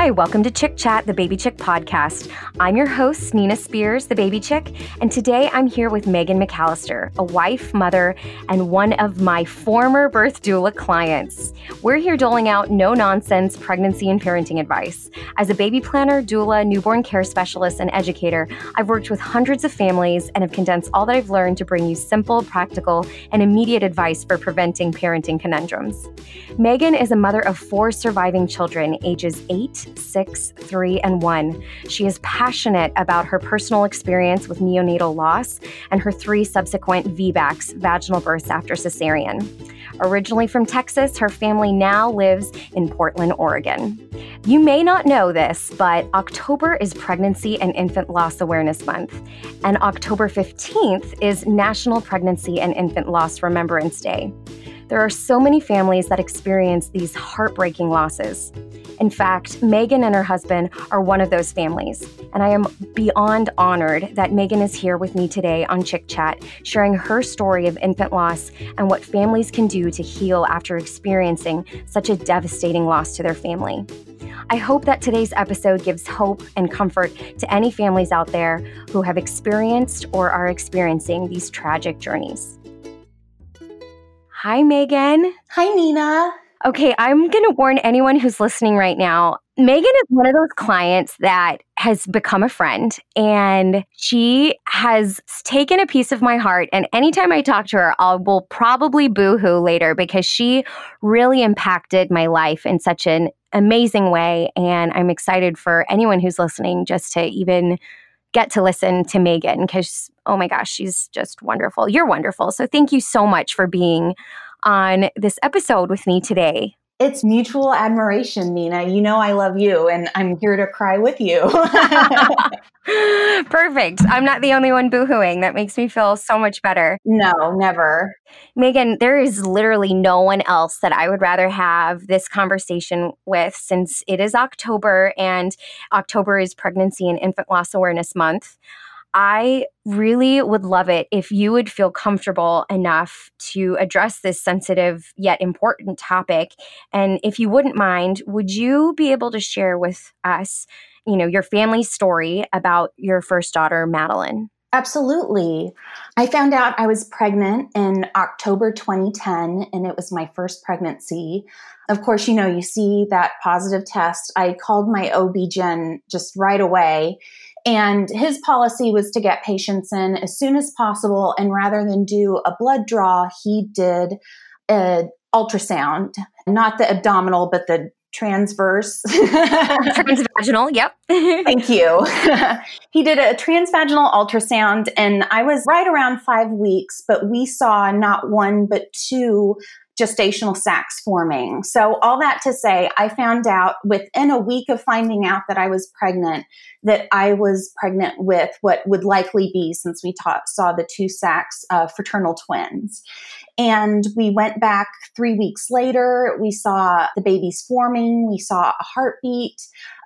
Hi, welcome to Chick Chat, the Baby Chick podcast. I'm your host, Nina Spears, the Baby Chick, and today I'm here with Megan McAllister, a wife, mother, and one of my former birth doula clients. We're here doling out no-nonsense pregnancy and parenting advice. As a baby planner, doula, newborn care specialist, and educator, I've worked with hundreds of families and have condensed all that I've learned to bring you simple, practical, and immediate advice for preventing parenting conundrums. Megan is a mother of 4 surviving children, ages 8, 6, 3, and 1. She is passionate about her personal experience with neonatal loss and her 3 subsequent VBACs, vaginal births after cesarean. Originally from Texas, her family now lives in Portland, Oregon. You may not know this, but October is Pregnancy and Infant Loss Awareness Month, and October 15th is National Pregnancy and Infant Loss Remembrance Day. There are so many families that experience these heartbreaking losses. In fact, Megan and her husband are one of those families, and I am beyond honored that Megan is here with me today on Chick Chat, sharing her story of infant loss and what families can do to heal after experiencing such a devastating loss to their family. I hope that today's episode gives hope and comfort to any families out there who have experienced or are experiencing these tragic journeys. Hi, Megan. Hi, Nina. Okay, I'm going to warn anyone who's listening right now. Megan is one of those clients that has become a friend, and she has taken a piece of my heart. And anytime I talk to her, I will probably boo-hoo later because she really impacted my life in such an amazing way. And I'm excited for anyone who's listening just to even get to listen to Megan because, oh my gosh, she's just wonderful. You're wonderful. So thank you so much for being on this episode with me today. It's mutual admiration, Nina. You know I love you, and I'm here to cry with you. Perfect. I'm not the only one boohooing. That makes me feel so much better. No, never. Megan, there is literally no one else that I would rather have this conversation with since it is October, and October is Pregnancy and Infant Loss Awareness Month. I really would love it if you would feel comfortable enough to address this sensitive yet important topic. And if you wouldn't mind, would you be able to share with us, you know, your family's story about your first daughter, Madeline? Absolutely. I found out I was pregnant in October 2010, and it was my first pregnancy. Of course, you know, you see that positive test. I called my OB-GYN just right away. And his policy was to get patients in as soon as possible. And rather than do a blood draw, he did an ultrasound, not the abdominal, but the transverse. Transvaginal, yep. Thank you. He did a transvaginal ultrasound, and I was right around 5 weeks, but we saw not 1, but 2 gestational sacs forming. So all that to say, I found out within a week of finding out that I was pregnant, that I was pregnant with what would likely be, since we saw the 2 sacs, fraternal twins. And we went back 3 weeks later, we saw the babies forming, we saw a heartbeat,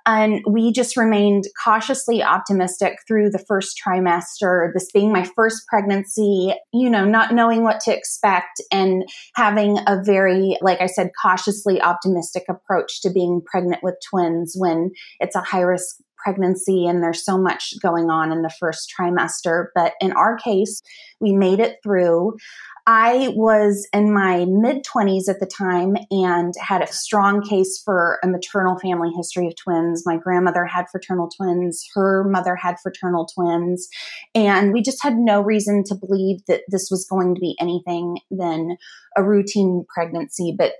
and we just remained cautiously optimistic through the first trimester, this being my first pregnancy, you know, not knowing what to expect and having a very, like I said, cautiously optimistic approach to being pregnant with twins when it's a high-risk pregnancy and there's so much going on in the first trimester. But in our case, we made it through. I was in my mid-20s at the time and had a strong case for a maternal family history of twins. My grandmother had fraternal twins. Her mother had fraternal twins. And we just had no reason to believe that this was going to be anything than a routine pregnancy. But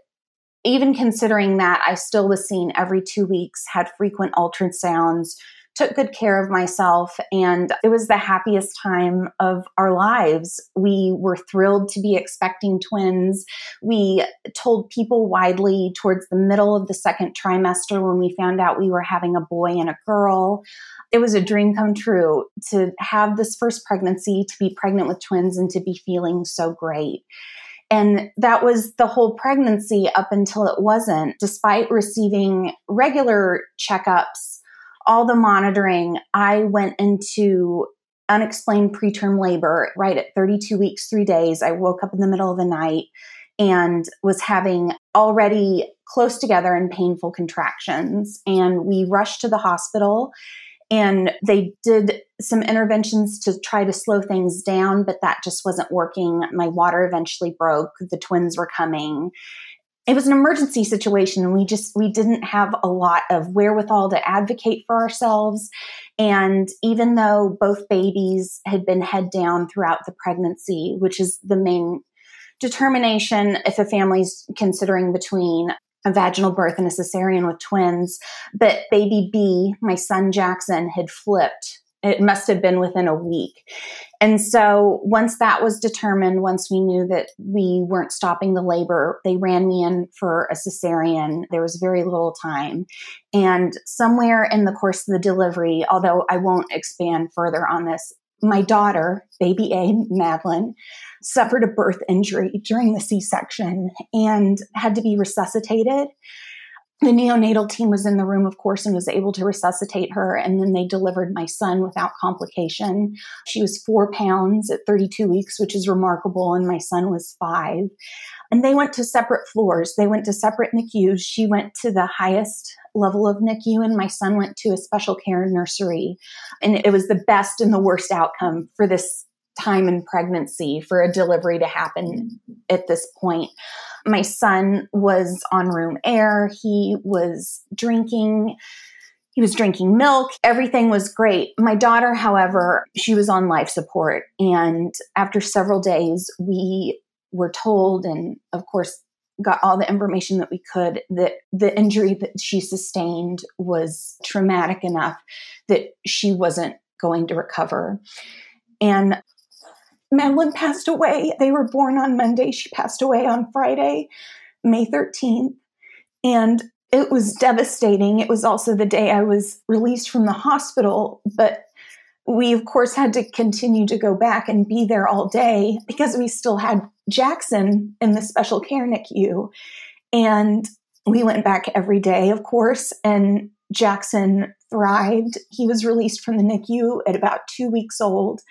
even considering that, I still was seen every 2 weeks, had frequent ultrasounds, took good care of myself, and it was the happiest time of our lives. We were thrilled to be expecting twins. We told people widely towards the middle of the second trimester when we found out we were having a boy and a girl. It was a dream come true to have this first pregnancy, to be pregnant with twins, and to be feeling so great. And that was the whole pregnancy up until it wasn't. Despite receiving regular checkups, all the monitoring, I went into unexplained preterm labor right at 32 weeks, 3 days. I woke up in the middle of the night and was having already close together in painful contractions. And we rushed to the hospital and they did some interventions to try to slow things down, but that just wasn't working. My water eventually broke. The twins were coming. It was an emergency situation, and we didn't have a lot of wherewithal to advocate for ourselves. And even though both babies had been head down throughout the pregnancy, which is the main determination if a family's considering between a vaginal birth and a cesarean with twins, but baby B, my son Jackson, had flipped. It must have been within a week. And so once that was determined, once we knew that we weren't stopping the labor, they ran me in for a cesarean. There was very little time. And somewhere in the course of the delivery, although I won't expand further on this, my daughter, baby A, Madeline, suffered a birth injury during the C-section and had to be resuscitated. The neonatal team was in the room, of course, and was able to resuscitate her. And then they delivered my son without complication. She was 4 pounds at 32 weeks, which is remarkable. And my son was 5. And they went to separate floors. They went to separate NICUs. She went to the highest level of NICU, and my son went to a special care nursery. And it was the best and the worst outcome for this time in pregnancy for a delivery to happen at this point. My son was on room air. He was drinking. He was drinking milk. Everything was great. My daughter, however, she was on life support. And after several days, we were told, and of course, got all the information that we could, that the injury that she sustained was traumatic enough that she wasn't going to recover. And Madeline passed away. They were born on Monday. She passed away on Friday, May 13th. And it was devastating. It was also the day I was released from the hospital. But we, of course, had to continue to go back and be there all day because we still had Jackson in the special care NICU. And we went back every day, of course, and Jackson thrived. He was released from the NICU at about 2 weeks old.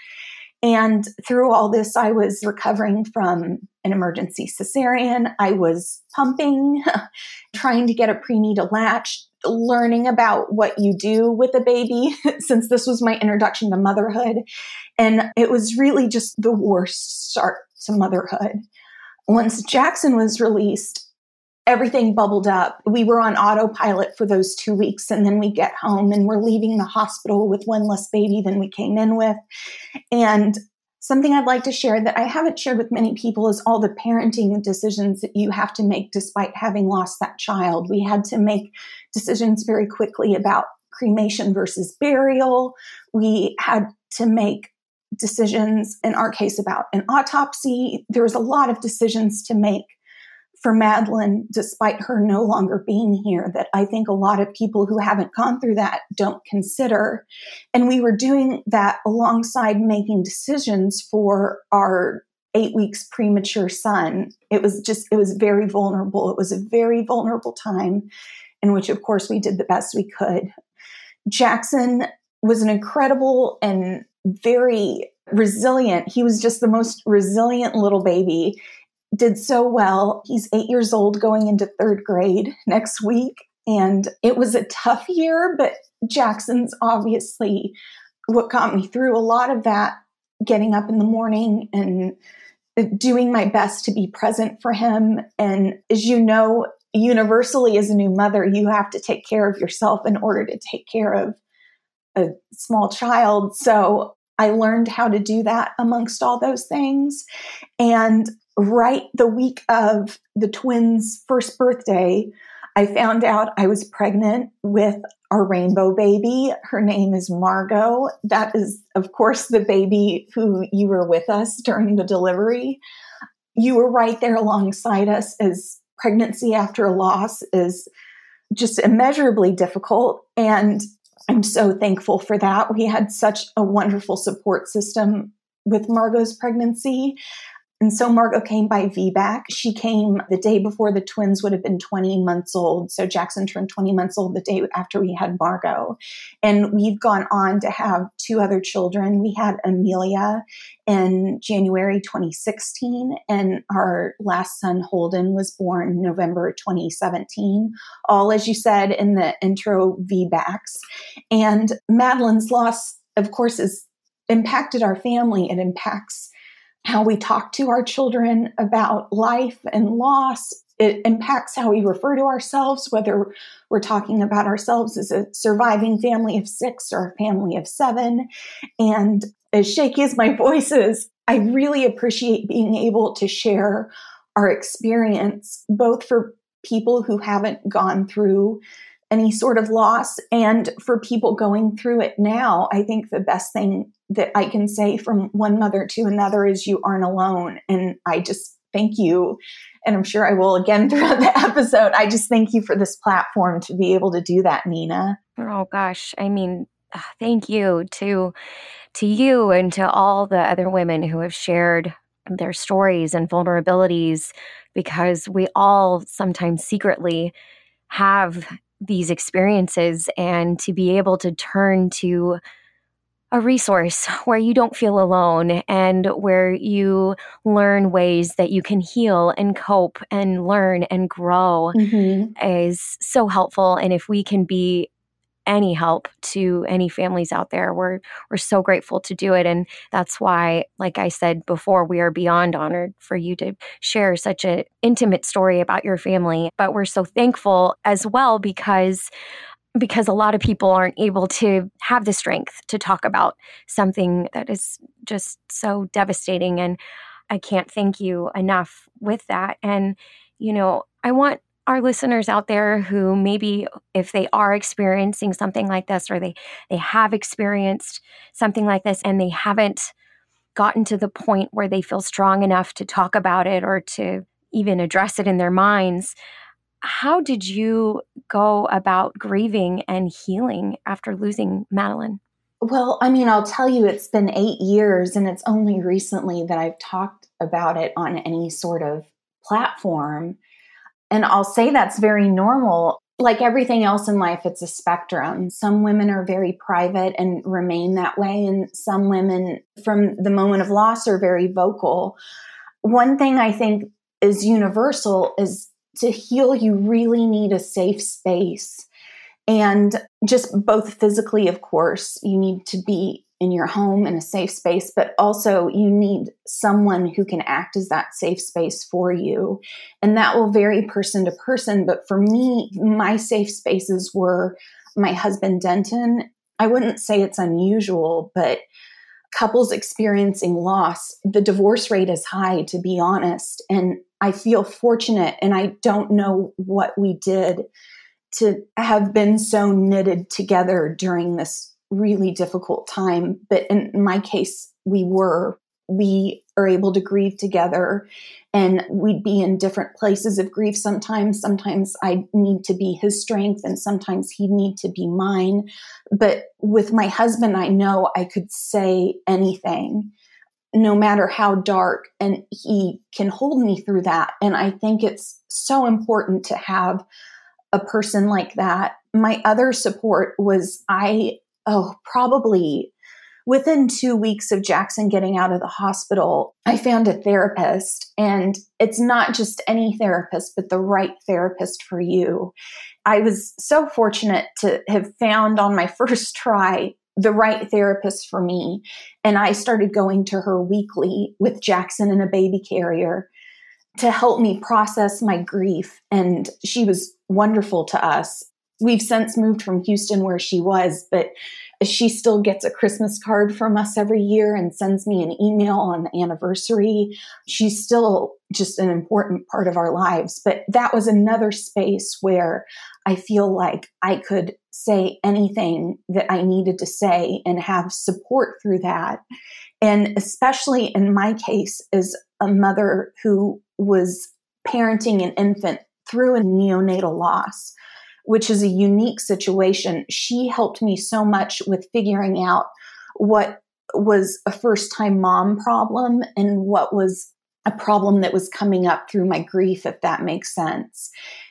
And through all this, I was recovering from an emergency cesarean. I was pumping, trying to get a prenatal latch, learning about what you do with a baby, since this was my introduction to motherhood. And it was really just the worst start to motherhood. Once Jackson was released, everything bubbled up. We were on autopilot for those 2 weeks, and then we get home and we're leaving the hospital with one less baby than we came in with. And something I'd like to share that I haven't shared with many people is all the parenting decisions that you have to make despite having lost that child. We had to make decisions very quickly about cremation versus burial. We had to make decisions, in our case, about an autopsy. There was a lot of decisions to make for Madeline, despite her no longer being here, that I think a lot of people who haven't gone through that don't consider. And we were doing that alongside making decisions for our 8 weeks premature son. It was very vulnerable. It was a very vulnerable time in which, of course, we did the best we could. Jackson was an incredible and very resilient. He was just the most resilient little baby. Did so well. He's 8 years old, going into third grade next week. And it was a tough year, but Jackson's obviously what got me through a lot of that, getting up in the morning and doing my best to be present for him. And as you know, universally as a new mother, you have to take care of yourself in order to take care of a small child. So I learned how to do that amongst all those things. And right the week of the twins' first birthday, I found out I was pregnant with our rainbow baby. Her name is Margot. That is, of course, the baby who you were with us during the delivery. You were right there alongside us, as pregnancy after a loss is just immeasurably difficult. And I'm so thankful for that. We had such a wonderful support system with Margot's pregnancy. And so Margot came by VBAC. She came the day before the twins would have been 20 months old. So Jackson turned 20 months old the day after we had Margot. And we've gone on to have two other children. We had Amelia in January 2016, and our last son, Holden, was born November 2017, all, as you said, in the intro VBACs. And Madeline's loss, of course, has impacted our family. It impacts how we talk to our children about life and loss. It impacts how we refer to ourselves, whether we're talking about ourselves as a surviving family of six or a family of seven. And as shaky as my voice is, I really appreciate being able to share our experience, both for people who haven't gone through any sort of loss and for people going through it now. I think the best thing that I can say from one mother to another is you aren't alone. And I just thank you. And I'm sure I will again throughout the episode. I just thank you for this platform to be able to do that, Nina. Oh gosh. I mean, thank you to you and to all the other women who have shared their stories and vulnerabilities, because we all sometimes secretly have these experiences, and to be able to turn to a resource where you don't feel alone and where you learn ways that you can heal and cope and learn and grow is so helpful. And if we can be any help to any families out there, we're so grateful to do it. And that's why, like I said before, we are beyond honored for you to share such an intimate story about your family. But we're so thankful as well because a lot of people aren't able to have the strength to talk about something that is just so devastating. And I can't thank you enough with that. And, you know, I want our listeners out there who maybe if they are experiencing something like this, or they have experienced something like this and they haven't gotten to the point where they feel strong enough to talk about it or to even address it in their minds, how did you go about grieving and healing after losing Madeline? Well, I mean, I'll tell you, it's been 8 years, and it's only recently that I've talked about it on any sort of platform. And I'll say that's very normal. Like everything else in life, it's a spectrum. Some women are very private and remain that way. And some women from the moment of loss are very vocal. One thing I think is universal is to heal, you really need a safe space. And just both physically, of course, you need to be in your home in a safe space, but also you need someone who can act as that safe space for you. And that will vary person to person. But for me, my safe spaces were my husband, Denton. I wouldn't say it's unusual, but couples experiencing loss, the divorce rate is high, to be honest. And I feel fortunate, and I don't know what we did to have been so knitted together during this really difficult time. But in my case, we are able to grieve together, and we'd be in different places of grief sometimes. Sometimes I need to be his strength, and sometimes he'd need to be mine. But with my husband, I know I could say anything, no matter how dark, and he can hold me through that. And I think it's so important to have a person like that. My other support was probably within 2 weeks of Jackson getting out of the hospital, I found a therapist, and it's not just any therapist, but the right therapist for you. I was so fortunate to have found on my first try the right therapist for me. And I started going to her weekly with Jackson in a baby carrier to help me process my grief. And she was wonderful to us. We've since moved from Houston where she was, but she still gets a Christmas card from us every year and sends me an email on the anniversary. She's still just an important part of our lives. But that was another space where I feel like I could say anything that I needed to say and have support through that. And especially in my case, as a mother who was parenting an infant through a neonatal loss, which is a unique situation. She helped me so much with figuring out what was a first-time mom problem and what was a problem that was coming up through my grief, if that makes sense.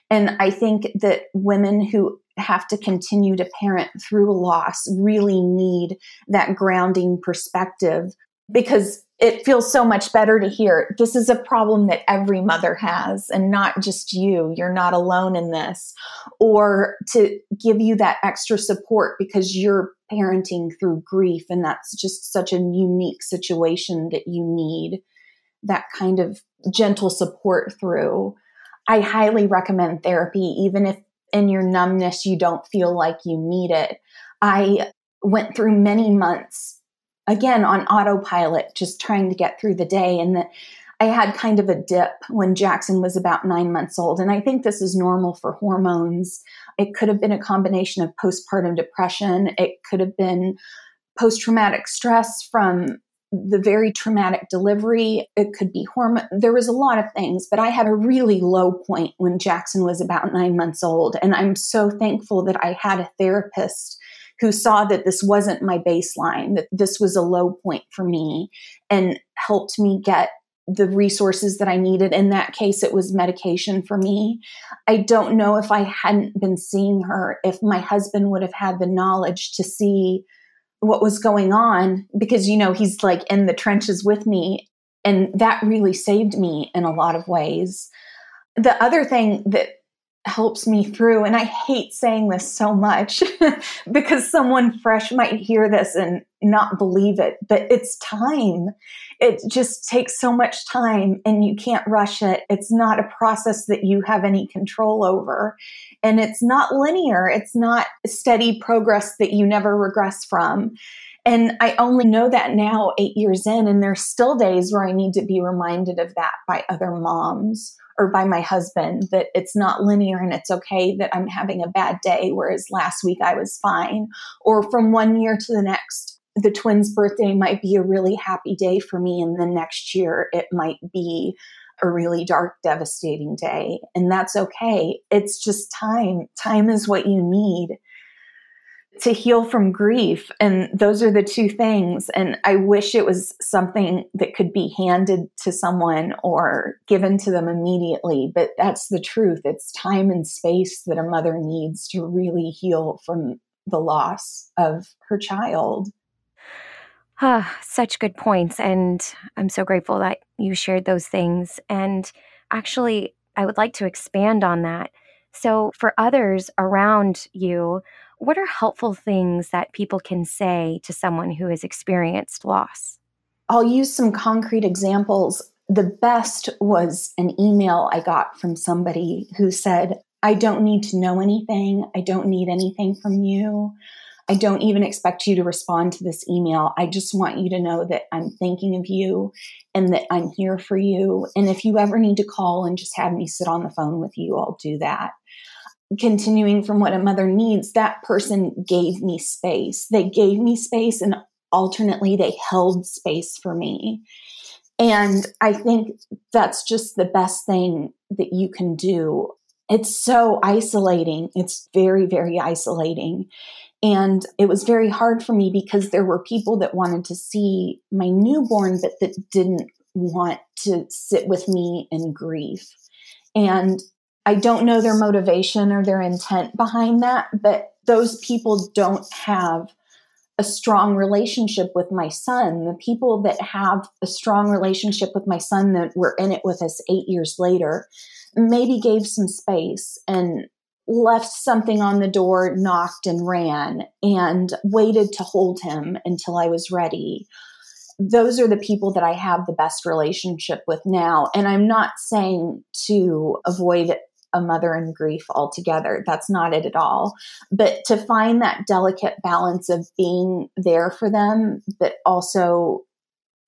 And I think that women who have to continue to parent through loss really need that grounding perspective, because it feels so much better to hear this is a problem that every mother has and not just you. You're not alone in this, or to give you that extra support because you're parenting through grief. And that's just such a unique situation that you need that kind of gentle support through. I highly recommend therapy, even if in your numbness, you don't feel like you need it. I went through many months again on autopilot, just trying to get through the day. And I had kind of a dip when Jackson was about 9 months old. And I think this is normal for hormones. It could have been a combination of postpartum depression. It could have been post-traumatic stress from the very traumatic delivery. It could be hormone. There was a lot of things, but I had a really low point when Jackson was about 9 months old. And I'm so thankful that I had a therapist who saw that this wasn't my baseline, that this was a low point for me, and helped me get the resources that I needed. In that case, it was medication for me. I don't know if I hadn't been seeing her, if my husband would have had the knowledge to see what was going on, because, you know, he's like in the trenches with me. And that really saved me in a lot of ways. The other thing that helps me through, and I hate saying this so much because someone fresh might hear this and not believe it, but it's time. It just takes so much time and you can't rush it. It's not a process that you have any control over. And it's not linear. It's not steady progress that you never regress from. And I only know that now 8 years in, and there's still days where I need to be reminded of that by other moms or by my husband, that it's not linear and it's okay that I'm having a bad day, whereas last week I was fine. Or from one year to the next, the twins' birthday might be a really happy day for me, and the next year it might be a really dark, devastating day. And that's okay. It's just time. Time is what you need to heal from grief. And those are the two things. And I wish it was something that could be handed to someone or given to them immediately. But that's the truth. It's time and space that a mother needs to really heal from the loss of her child. Ah, such good points. And I'm so grateful that you shared those things. And actually, I would like to expand on that. So for others around you, what are helpful things that people can say to someone who has experienced loss? I'll use some concrete examples. The best was an email I got from somebody who said, I don't need to know anything. I don't need anything from you. I don't even expect you to respond to this email. I just want you to know that I'm thinking of you and that I'm here for you. And if you ever need to call and just have me sit on the phone with you, I'll do that. Continuing from what a mother needs, that person gave me space. They gave me space, and alternately they held space for me. And I think that's just the best thing that you can do. It's so isolating. It's very, very isolating. And it was very hard for me because there were people that wanted to see my newborn, but that didn't want to sit with me in grief. And I don't know their motivation or their intent behind that, but those people don't have a strong relationship with my son. The people that have a strong relationship with my son that were in it with us 8 years later maybe gave some space and left something on the door, knocked and ran, and waited to hold him until I was ready. Those are the people that I have the best relationship with now. And I'm not saying to avoid a mother in grief altogether. That's not it at all. But to find that delicate balance of being there for them, but also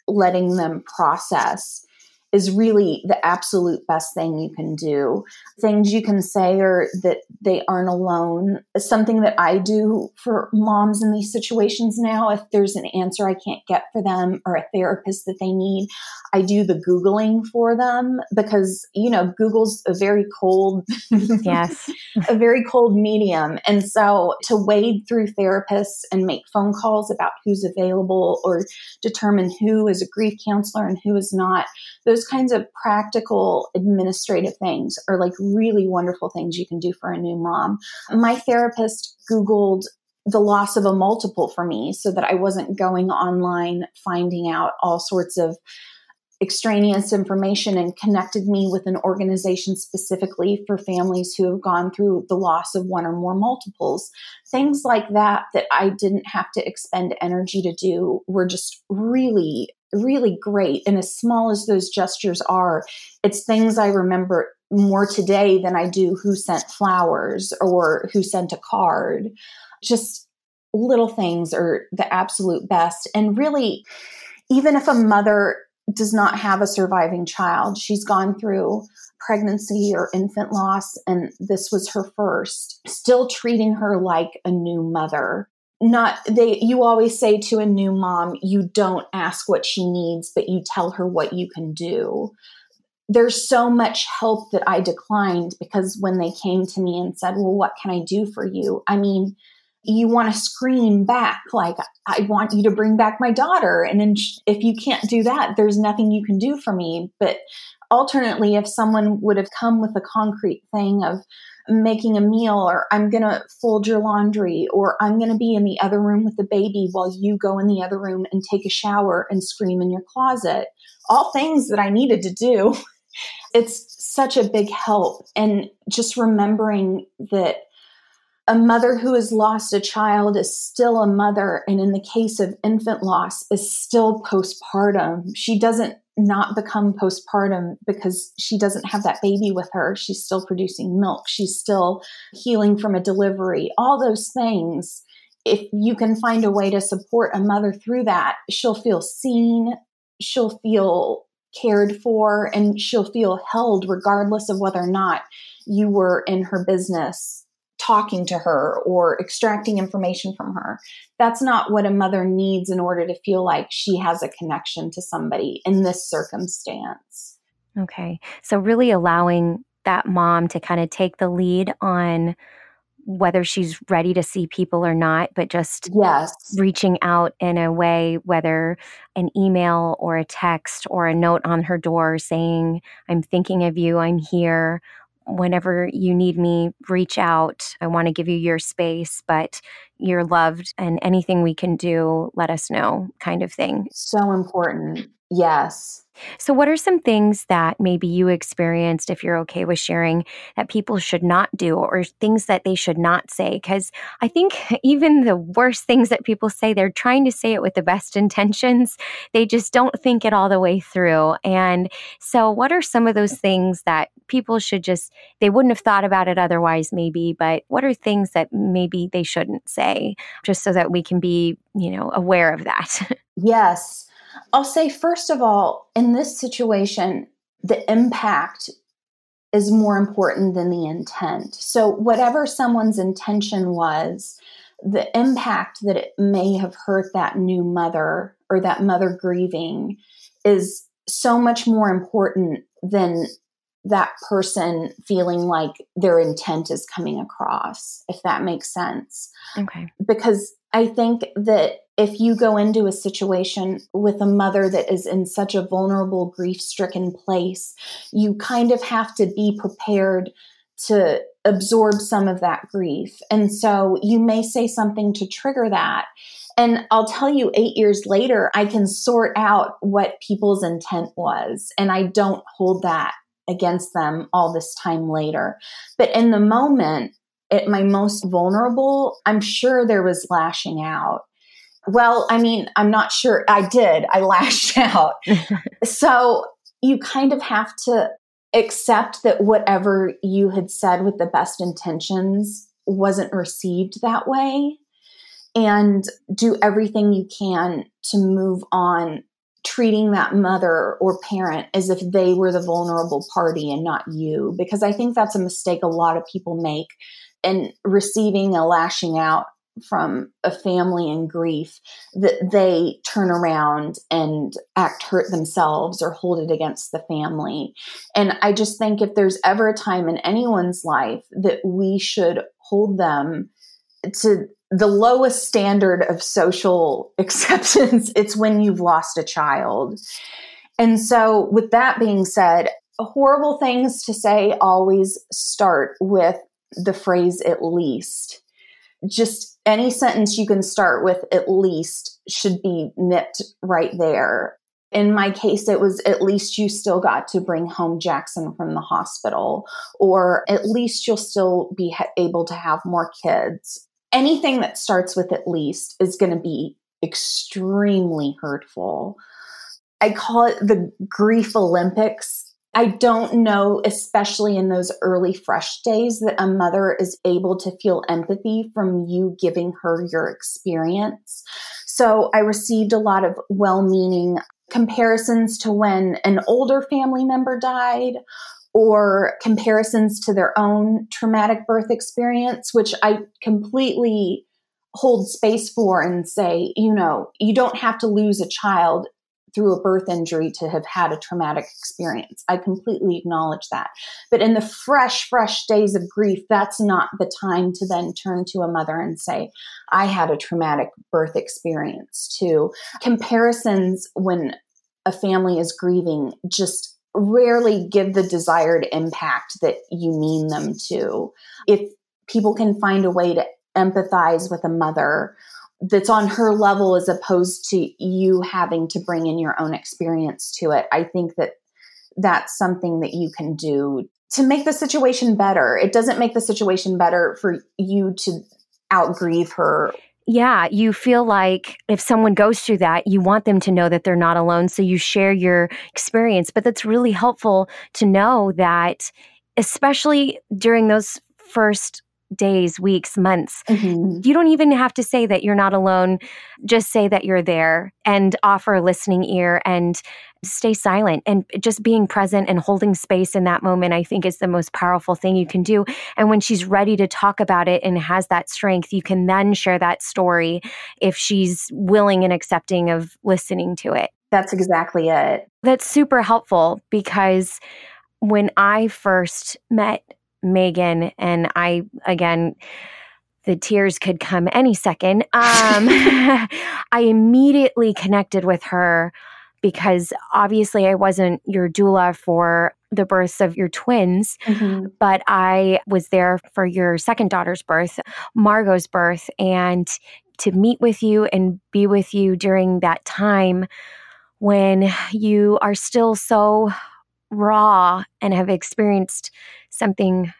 letting them process, is really the absolute best thing you can do. Things you can say are that they aren't alone. Something that I do for moms in these situations now, if there's an answer I can't get for them or a therapist that they need, I do the Googling for them, because, you know, Google's a very cold, yes, a very cold medium. And so to wade through therapists and make phone calls about who's available or determine who is a grief counselor and who is not, those those kinds of practical administrative things are like really wonderful things you can do for a new mom. My therapist Googled the loss of a multiple for me so that I wasn't going online finding out all sorts of extraneous information, and connected me with an organization specifically for families who have gone through the loss of one or more multiples. Things like that that I didn't have to expend energy to do were just really, really great. And as small as those gestures are, it's things I remember more today than I do who sent flowers or who sent a card. Just little things are the absolute best. And really, even if a mother does not have a surviving child, she's gone through pregnancy or infant loss, and this was her first, still treating her like a new mother. You always say to a new mom, you don't ask what she needs, but you tell her what you can do. There's so much help that I declined because when they came to me and said, well, what can I do for you? I mean, you want to scream back, like, I want you to bring back my daughter. And then if you can't do that, there's nothing you can do for me. But alternately, if someone would have come with a concrete thing of making a meal, or I'm going to fold your laundry, or I'm going to be in the other room with the baby while you go in the other room and take a shower and scream in your closet, all things that I needed to do, it's such a big help. And just remembering that a mother who has lost a child is still a mother, and in the case of infant loss, is still postpartum. She doesn't not become postpartum because she doesn't have that baby with her. She's still producing milk. She's still healing from a delivery. All those things, if you can find a way to support a mother through that, she'll feel seen, she'll feel cared for, and she'll feel held regardless of whether or not you were in her business talking to her or extracting information from her. That's not what a mother needs in order to feel like she has a connection to somebody in this circumstance. Okay. So really allowing that mom to kind of take the lead on whether she's ready to see people or not, but just reaching out in a way, whether an email or a text or a note on her door saying, I'm thinking of you, I'm here. Whenever you need me, reach out. I want to give you your space, but you're loved, and anything we can do, let us know, kind of thing. So important. Yes. So what are some things that maybe you experienced, if you're okay with sharing, that people should not do, or things that they should not say? Because I think even the worst things that people say, they're trying to say it with the best intentions. They just don't think it all the way through. And so what are some of those things that people should just, they wouldn't have thought about it otherwise maybe, but what are things that maybe they shouldn't say, just so that we can be, aware of that? Yes. I'll say, first of all, in this situation, the impact is more important than the intent. So whatever someone's intention was, the impact that it may have hurt that new mother or that mother grieving is so much more important than that person feeling like their intent is coming across, if that makes sense. Okay. Because I think that if you go into a situation with a mother that is in such a vulnerable, grief-stricken place, you kind of have to be prepared to absorb some of that grief. And so you may say something to trigger that. And I'll tell you, 8 years later, I can sort out what people's intent was, and I don't hold that against them all this time later. But in the moment, at my most vulnerable, I'm sure there was lashing out. Well, I mean, I'm not sure. I did. I lashed out. So you kind of have to accept that whatever you had said with the best intentions wasn't received that way, and do everything you can to move on, treating that mother or parent as if they were the vulnerable party and not you. Because I think that's a mistake a lot of people make, and receiving a lashing out from a family in grief, that they turn around and act hurt themselves or hold it against the family. And I just think if there's ever a time in anyone's life that we should hold them to the lowest standard of social acceptance, it's when you've lost a child. And so with that being said, horrible things to say always start with the phrase at least. Just any sentence you can start with at least should be nipped right there. In my case, it was at least you still got to bring home Jackson from the hospital, or at least you'll still be able to have more kids. Anything that starts with at least is going to be extremely hurtful. I call it the grief Olympics. I don't know, especially in those early fresh days, that a mother is able to feel empathy from you giving her your experience. So I received a lot of well-meaning comparisons to when an older family member died, or comparisons to their own traumatic birth experience, which I completely hold space for and say, you know, you don't have to lose a child through a birth injury to have had a traumatic experience. I completely acknowledge that. But in the fresh days of grief, that's not the time to then turn to a mother and say, I had a traumatic birth experience too. Comparisons when a family is grieving just rarely give the desired impact that you mean them to. If people can find a way to empathize with a mother that's on her level as opposed to you having to bring in your own experience to it, I think that that's something that you can do to make the situation better. It doesn't make the situation better for you to outgrieve her. Yeah, you feel like if someone goes through that, you want them to know that they're not alone. So you share your experience. But that's really helpful to know that, especially during those first days, weeks, months. Mm-hmm. You don't even have to say that you're not alone. Just say that you're there and offer a listening ear and stay silent. And just being present and holding space in that moment, I think, is the most powerful thing you can do. And when she's ready to talk about it and has that strength, you can then share that story if she's willing and accepting of listening to it. That's exactly it. That's super helpful, because when I first met Megan, and I, again, the tears could come any second. I immediately connected with her because obviously I wasn't your doula for the births of your twins, mm-hmm. but I was there for your second daughter's birth, Margot's birth, and to meet with you and be with you during that time when you are still so raw and have experienced something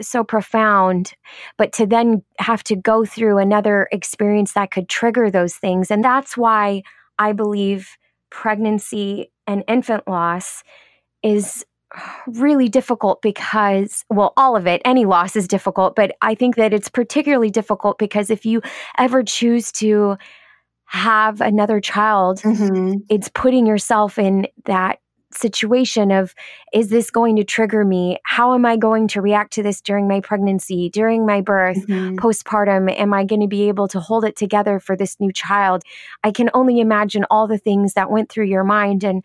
so profound, but to then have to go through another experience that could trigger those things. And that's why I believe pregnancy and infant loss is really difficult because, well, all of it, any loss is difficult, but I think that it's particularly difficult because if you ever choose to have another child, mm-hmm. it's putting yourself in that situation of, is this going to trigger me? How am I going to react to this during my pregnancy, during my birth, mm-hmm. postpartum? Am I going to be able to hold it together for this new child? I can only imagine all the things that went through your mind. And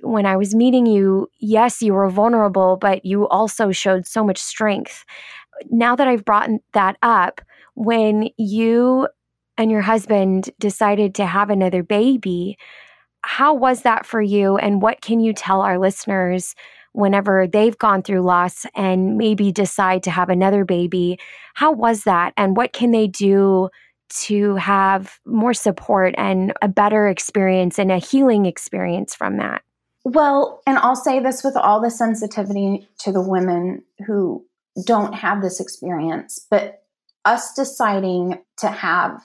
when I was meeting you, yes, you were vulnerable, but you also showed so much strength. Now that I've brought that up, when you and your husband decided to have another baby, how was that for you? And what can you tell our listeners whenever they've gone through loss and maybe decide to have another baby? How was that? And what can they do to have more support and a better experience and a healing experience from that? Well, and I'll say this with all the sensitivity to the women who don't have this experience, but us deciding to have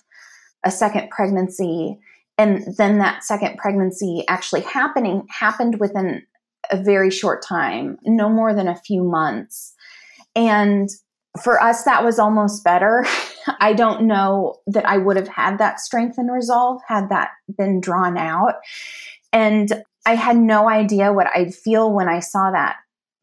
a second pregnancy, and then that second pregnancy actually happened within a very short time, no more than a few months. And for us, that was almost better. I don't know that I would have had that strength and resolve had that been drawn out. And I had no idea what I'd feel when I saw that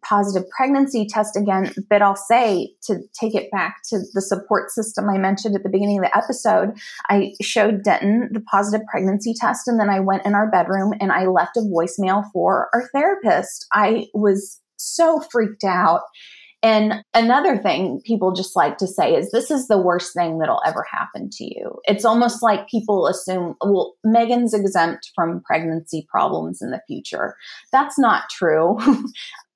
positive pregnancy test again. But I'll say, to take it back to the support system I mentioned at the beginning of the episode, I showed Denton the positive pregnancy test, and then I went in our bedroom and I left a voicemail for our therapist. I was so freaked out And another thing people just like to say is, this is the worst thing that'll ever happen to you. It's almost like people assume, well, Megan's exempt from pregnancy problems in the future. That's not true.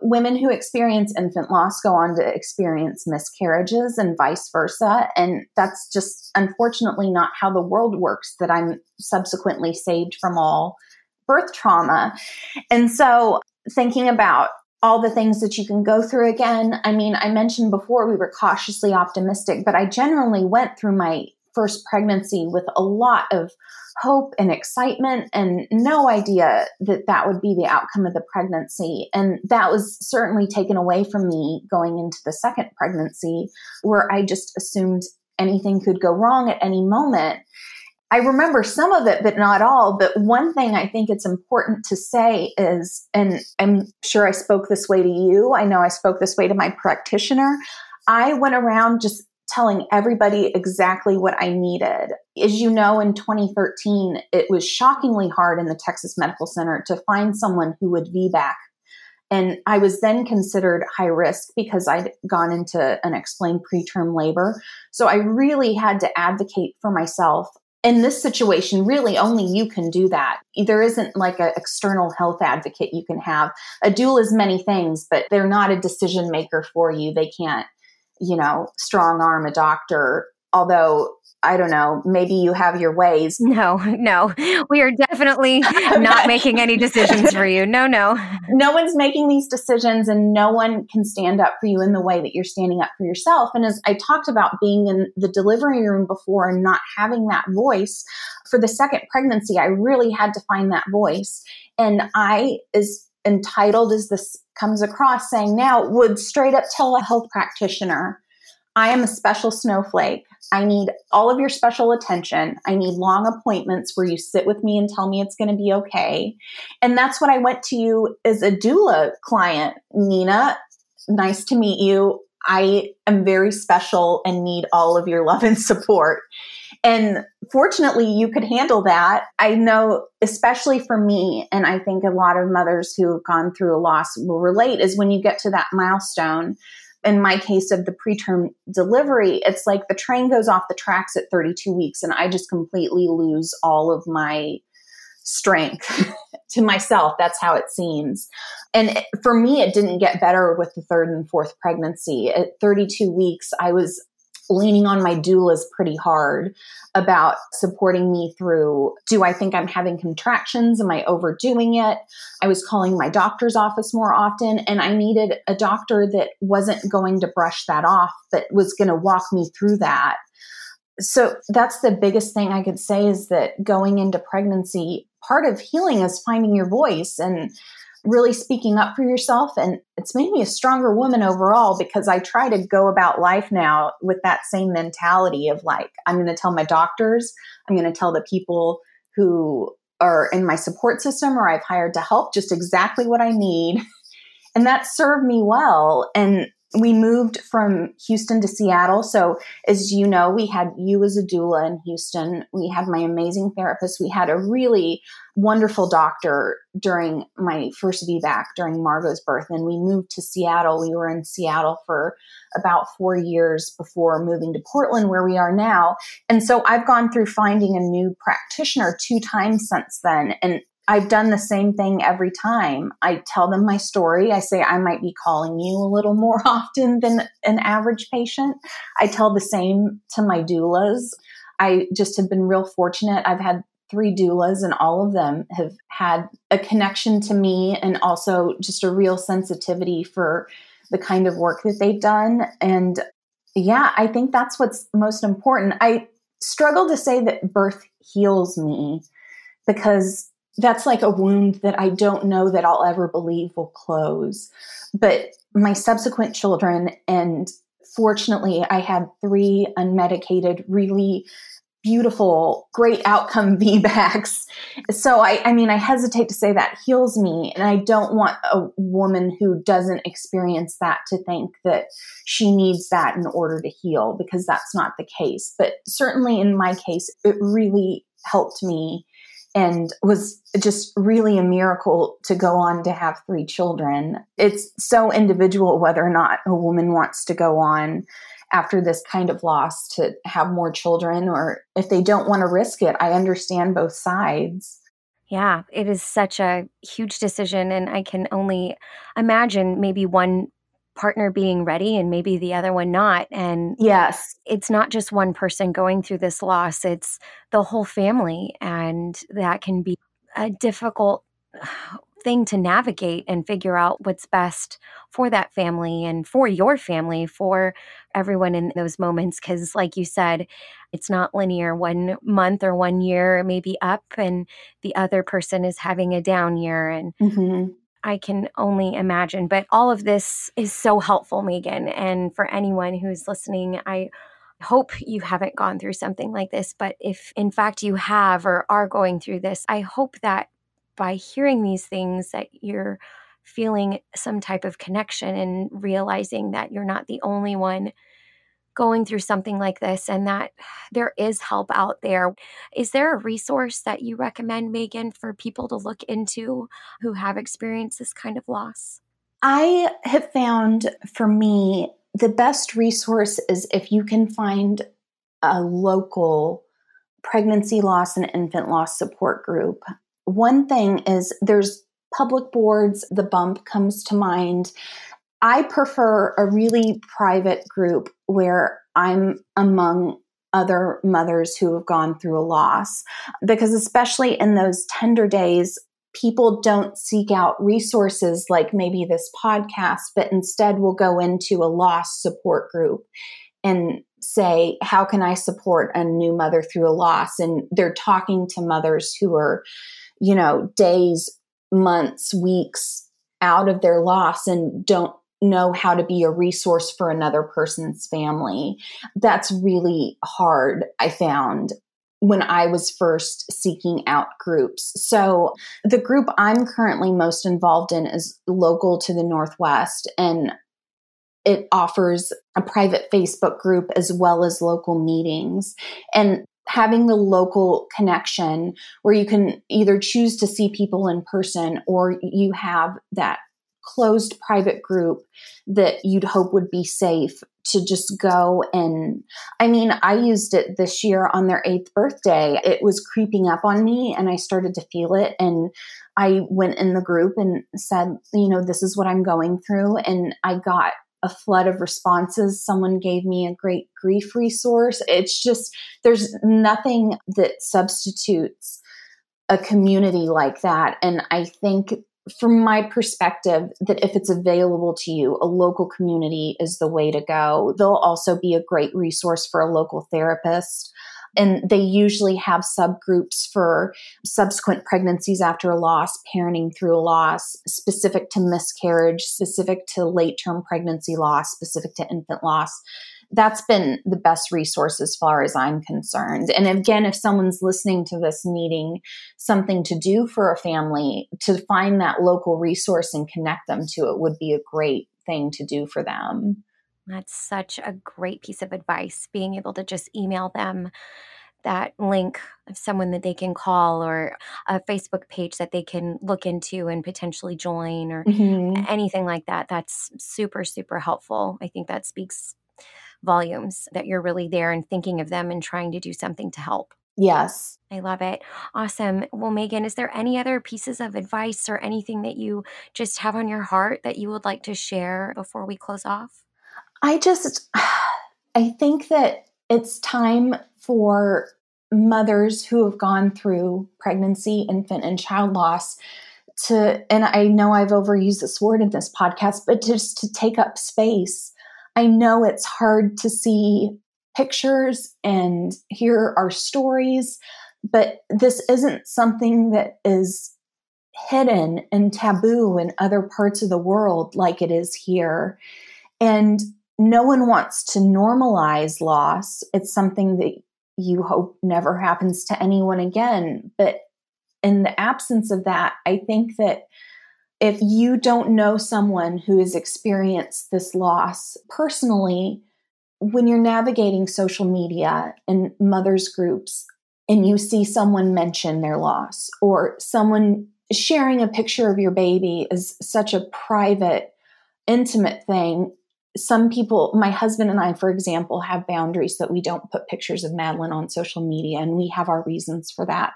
Women who experience infant loss go on to experience miscarriages and vice versa. And that's just unfortunately not how the world works, that I'm subsequently saved from all birth trauma. And so thinking about all the things that you can go through again. I mean, I mentioned before we were cautiously optimistic, but I generally went through my first pregnancy with a lot of hope and excitement and no idea that that would be the outcome of the pregnancy. And that was certainly taken away from me going into the second pregnancy, where I just assumed anything could go wrong at any moment. I remember some of it, but not all. But one thing I think it's important to say is, and I'm sure I spoke this way to you, I know I spoke this way to my practitioner, I went around just telling everybody exactly what I needed. As you know, in 2013, it was shockingly hard in the Texas Medical Center to find someone who would VBAC. And I was then considered high risk because I'd gone into unexplained preterm labor. So I really had to advocate for myself. In this situation, really only you can do that. There isn't like an external health advocate you can have. A doula is many things, but they're not a decision maker for you. They can't, strong arm a doctor, although I don't know, maybe you have your ways. No, we are definitely not making any decisions for you. No. No one's making these decisions, and no one can stand up for you in the way that you're standing up for yourself. And as I talked about being in the delivery room before and not having that voice, for the second pregnancy, I really had to find that voice. And I, as entitled as this comes across saying now, would straight up tell a health practitioner, I am a special snowflake. I need all of your special attention. I need long appointments where you sit with me and tell me it's going to be okay. And that's what I went to you as a doula client. Nina, nice to meet you. I am very special and need all of your love and support. And fortunately, you could handle that. I know, especially for me, and I think a lot of mothers who have gone through a loss will relate, is when you get to that milestone. In my case of the preterm delivery, it's like the train goes off the tracks at 32 weeks and I just completely lose all of my strength to myself. That's how it seems. And for me, it didn't get better with the third and fourth pregnancy. At 32 weeks, I was leaning on my doulas pretty hard about supporting me through, do I think I'm having contractions? Am I overdoing it? I was calling my doctor's office more often, and I needed a doctor that wasn't going to brush that off, but was going to walk me through that. So that's the biggest thing I could say, is that going into pregnancy, part of healing is finding your voice and really speaking up for yourself. And it's made me a stronger woman overall, because I try to go about life now with that same mentality of like, I'm going to tell my doctors, I'm going to tell the people who are in my support system or I've hired to help just exactly what I need. And that served me well. And we moved from Houston to Seattle. So as you know, we had you as a doula in Houston. We had my amazing therapist. We had a really wonderful doctor during my first VBAC during Margot's birth. And we moved to Seattle. We were in Seattle for about 4 years before moving to Portland, where we are now. And so I've gone through finding a new practitioner 2 times since then. And I've done the same thing every time. I tell them my story. I say, I might be calling you a little more often than an average patient. I tell the same to my doulas. I just have been real fortunate. I've had 3 doulas, and all of them have had a connection to me and also just a real sensitivity for the kind of work that they've done. And yeah, I think that's what's most important. I struggle to say that birth heals me, because that's like a wound that I don't know that I'll ever believe will close. But my subsequent children, and fortunately I had 3 unmedicated, really beautiful, great outcome VBACs. So I mean, I hesitate to say that heals me. And I don't want a woman who doesn't experience that to think that she needs that in order to heal, because that's not the case. But certainly in my case, it really helped me and was just really a miracle to go on to have 3 children. It's so individual whether or not a woman wants to go on after this kind of loss to have more children, or if they don't want to risk it. I understand both sides. Yeah, it is such a huge decision, and I can only imagine maybe one partner being ready and maybe the other one not. And yes, it's not just one person going through this loss, it's the whole family. And that can be a difficult thing to navigate and figure out what's best for that family and for your family, for everyone in those moments. Because like you said, it's not linear. 1 month or 1 year may be up and the other person is having a down year. And mm-hmm. I can only imagine, but all of this is so helpful, Megan. And for anyone who's listening, I hope you haven't gone through something like this, but if in fact you have or are going through this, I hope that by hearing these things that you're feeling some type of connection and realizing that you're not the only one going through something like this and that there is help out there. Is there a resource that you recommend, Megan, for people to look into who have experienced this kind of loss? I have found, for me, the best resource is if you can find a local pregnancy loss and infant loss support group. One thing is there's public boards, the Bump comes to mind. I prefer a really private group where I'm among other mothers who have gone through a loss, because especially in those tender days, people don't seek out resources like maybe this podcast, but instead will go into a loss support group and say, how can I support a new mother through a loss? And they're talking to mothers who are, you know, days, months, weeks out of their loss and don't know how to be a resource for another person's family. That's really hard, I found, when I was first seeking out groups. So the group I'm currently most involved in is local to the Northwest, and it offers a private Facebook group as well as local meetings. And having the local connection where you can either choose to see people in person or you have that closed private group that you'd hope would be safe to just go. And I mean, I used it this year on their 8th birthday. It was creeping up on me and I started to feel it. And I went in the group and said, you know, this is what I'm going through. And I got a flood of responses. Someone gave me a great grief resource. It's just, there's nothing that substitutes a community like that. And I think from my perspective, that if it's available to you, a local community is the way to go. They'll also be a great resource for a local therapist. And they usually have subgroups for subsequent pregnancies after a loss, parenting through a loss, specific to miscarriage, specific to late-term pregnancy loss, specific to infant loss. That's been the best resource as far as I'm concerned. And again, if someone's listening to this needing something to do for a family, to find that local resource and connect them to it would be a great thing to do for them. That's such a great piece of advice, being able to just email them that link of someone that they can call or a Facebook page that they can look into and potentially join or mm-hmm. anything like that. That's super, super helpful. I think that speaks volumes that you're really there and thinking of them and trying to do something to help. Yes. I love it. Awesome. Well, Megan, is there any other pieces of advice or anything that you just have on your heart that you would like to share before we close off? I think that it's time for mothers who have gone through pregnancy, infant, and child loss to, and I know I've overused this word in this podcast, but just to take up space. I know it's hard to see pictures and hear our stories, but this isn't something that is hidden and taboo in other parts of the world like it is here. And no one wants to normalize loss. It's something that you hope never happens to anyone again. But in the absence of that, I think that if you don't know someone who has experienced this loss personally, when you're navigating social media and mothers groups, and you see someone mention their loss, or someone sharing a picture of your baby is such a private, intimate thing. Some people, my husband and I, for example, have boundaries that we don't put pictures of Madeline on social media, and we have our reasons for that.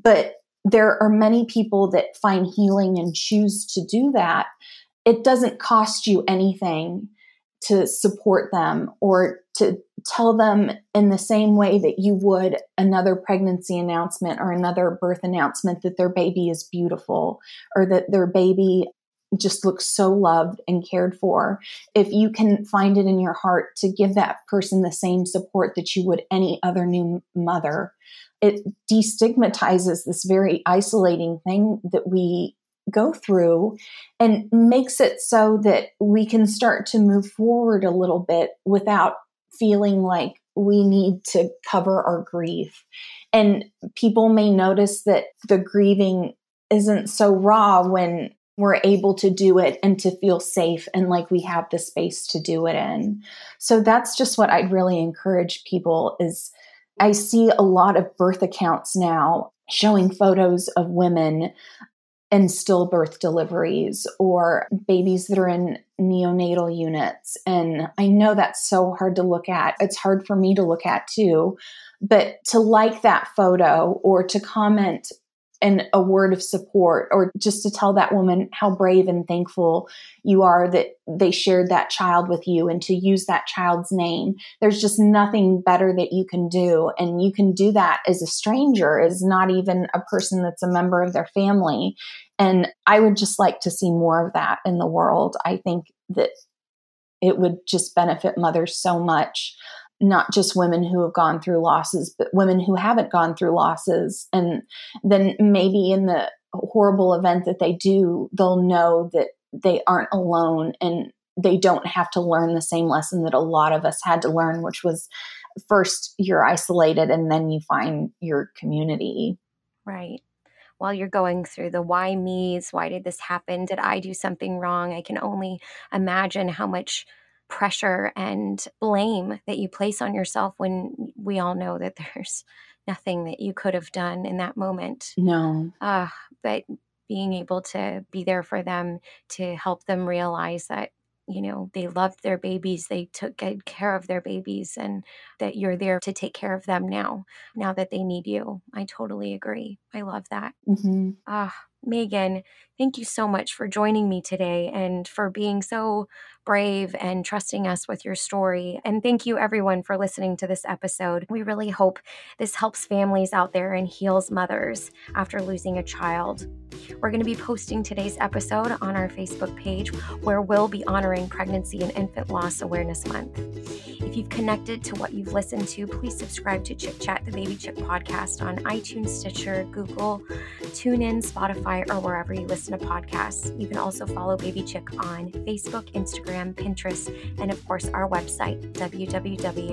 But there are many people that find healing and choose to do that. It doesn't cost you anything to support them or to tell them in the same way that you would another pregnancy announcement or another birth announcement that their baby is beautiful or that their baby just looks so loved and cared for. If you can find it in your heart to give that person the same support that you would any other new mother, it destigmatizes this very isolating thing that we go through and makes it so that we can start to move forward a little bit without feeling like we need to cover our grief. And people may notice that the grieving isn't so raw when we're able to do it and to feel safe and like we have the space to do it in. So that's just what I'd really encourage people is I see a lot of birth accounts now showing photos of women and stillbirth deliveries or babies that are in neonatal units. And I know that's so hard to look at. It's hard for me to look at too, but to like that photo or to comment and a word of support, or just to tell that woman how brave and thankful you are that they shared that child with you and to use that child's name. There's just nothing better that you can do. And you can do that as a stranger, as not even a person that's a member of their family. And I would just like to see more of that in the world. I think that it would just benefit mothers so much, not just women who have gone through losses, but women who haven't gone through losses. And then maybe in the horrible event that they do, they'll know that they aren't alone and they don't have to learn the same lesson that a lot of us had to learn, which was first you're isolated and then you find your community. Right. While you're going through the why me's, why did this happen? Did I do something wrong? I can only imagine how much pressure and blame that you place on yourself when we all know that there's nothing that you could have done in that moment. No. But being able to be there for them, to help them realize that, you know, they loved their babies, they took good care of their babies, and that you're there to take care of them now that they need you. I totally agree. I love that. Mm-hmm. Megan, thank you so much for joining me today and for being so brave and trusting us with your story. And thank you everyone for listening to this episode. We really hope this helps families out there and heals mothers after losing a child. We're going to be posting today's episode on our Facebook page, where we'll be honoring Pregnancy and Infant Loss Awareness Month. If you've connected to what you've listened to, please subscribe to Chick Chat, the Baby Chick podcast on iTunes, Stitcher, Google, TuneIn, Spotify, or wherever you listen to podcasts. You can also follow Baby Chick on Facebook, Instagram, Pinterest, and of course our website, www.baby-chick.com.